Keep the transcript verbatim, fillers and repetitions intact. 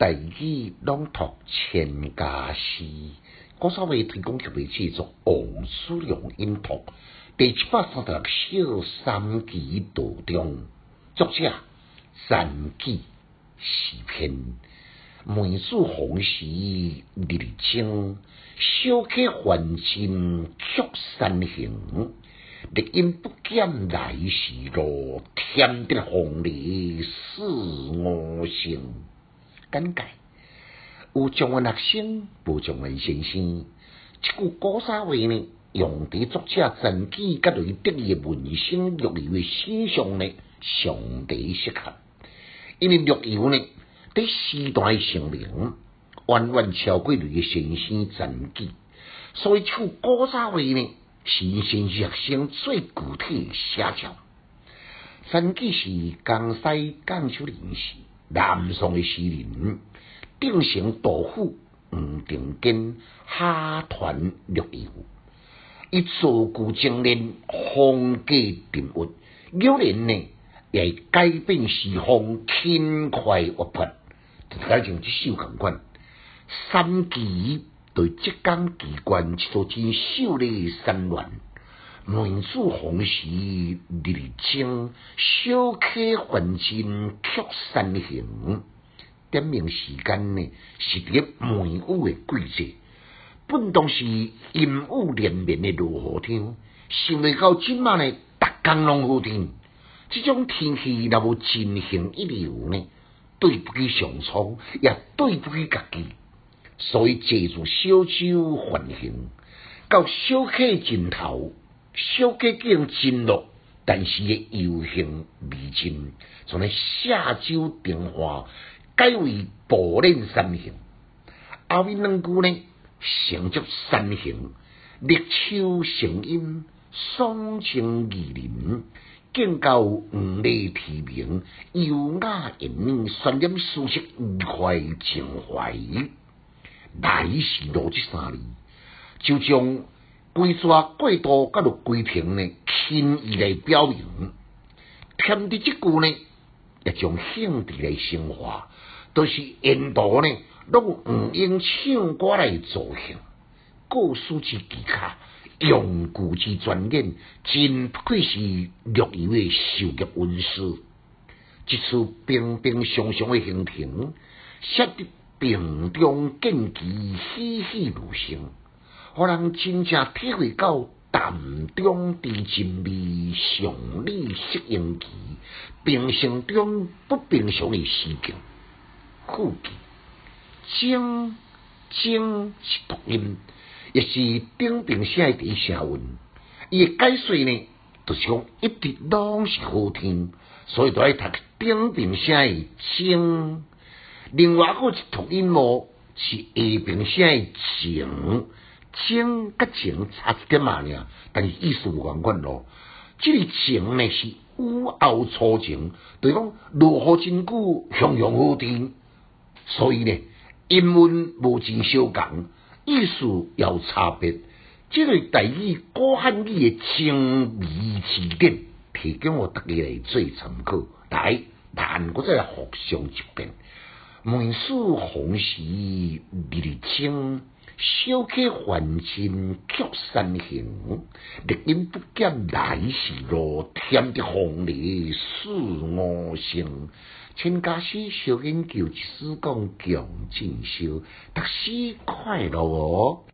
大意朗读千家诗，郭少伟推广协会制作，王叔良音读第七百三十六首《三奇道中》，作者山奇诗篇。梅子红时日清，小客还亲足山行。绿阴不减来时路，添得红泥四五成。简介：有状元学生，无状元先生。这句古早话呢，用在作者真迹甲雷德嘅文生陆游嘅身上呢，上第适合。因为陆游呢，对时代成名，远远超过雷嘅先生真迹，所以这古早话呢，是先学生最具体写照。真迹是江西赣州人士。南宋的诗人，定成杜甫、黄庭坚、夏传、陆游，伊造句精炼，风格沉稳，有人呢也改变时风，轻快活泼，就改成这首同款。三奇对浙江奇关一座真秀丽山峦，梅子红时日清，小溪还亲曲山行。点名时间呢是伫梅雨的季节，本当是阴雨连绵的落雨天，想袂到今晚呢，逐天拢好天。这种天气若无真行一流呢，对不起上苍，也对不起家己。所以坐住小舟还行，到小溪尽头。小溪景真落，但是个游行未尽，从咧下州平化改为步练山行。后面两句呢，成就山行，绿秋成荫，爽情宜人，见到黄鹂啼鸣，优雅言语，渲染舒适愉快情怀。来时路这三字，就将规抓过度甲落规停呢，轻易来表明。添伫即句呢，一种兴致来升华，都、就是沿途呢，拢唔用唱歌来造型。故事之技巧，用句之专业，真不愧是陆游的秀逸文思。一处平平常常的行程，写得平中见奇，栩栩如生。让人真正体会到淡中之真味，常理适应其平常中不平常的事情。副句“精”“精”是读音，也是顶平写的声韵。伊的解说呢，就是讲一直拢是好天，所以就要读顶平写的“精”。另外，佫一读音哦，是下平写的“情”。情甲情差一点嘛尔，但是意思无共款咯。这个情呢是雨后初晴，就是讲落雨真久，雄雄好天，所以呢音韵无真相共，意思有差别。这个台语古汉语的精微词典提供我大家来做参考。来，咱我再来复诵一遍：梅子红时日清。小溪还亲曲山行，绿阴不减来时路，添得红泥四五成。千家诗小研究，一书讲强进修，读书快乐哦。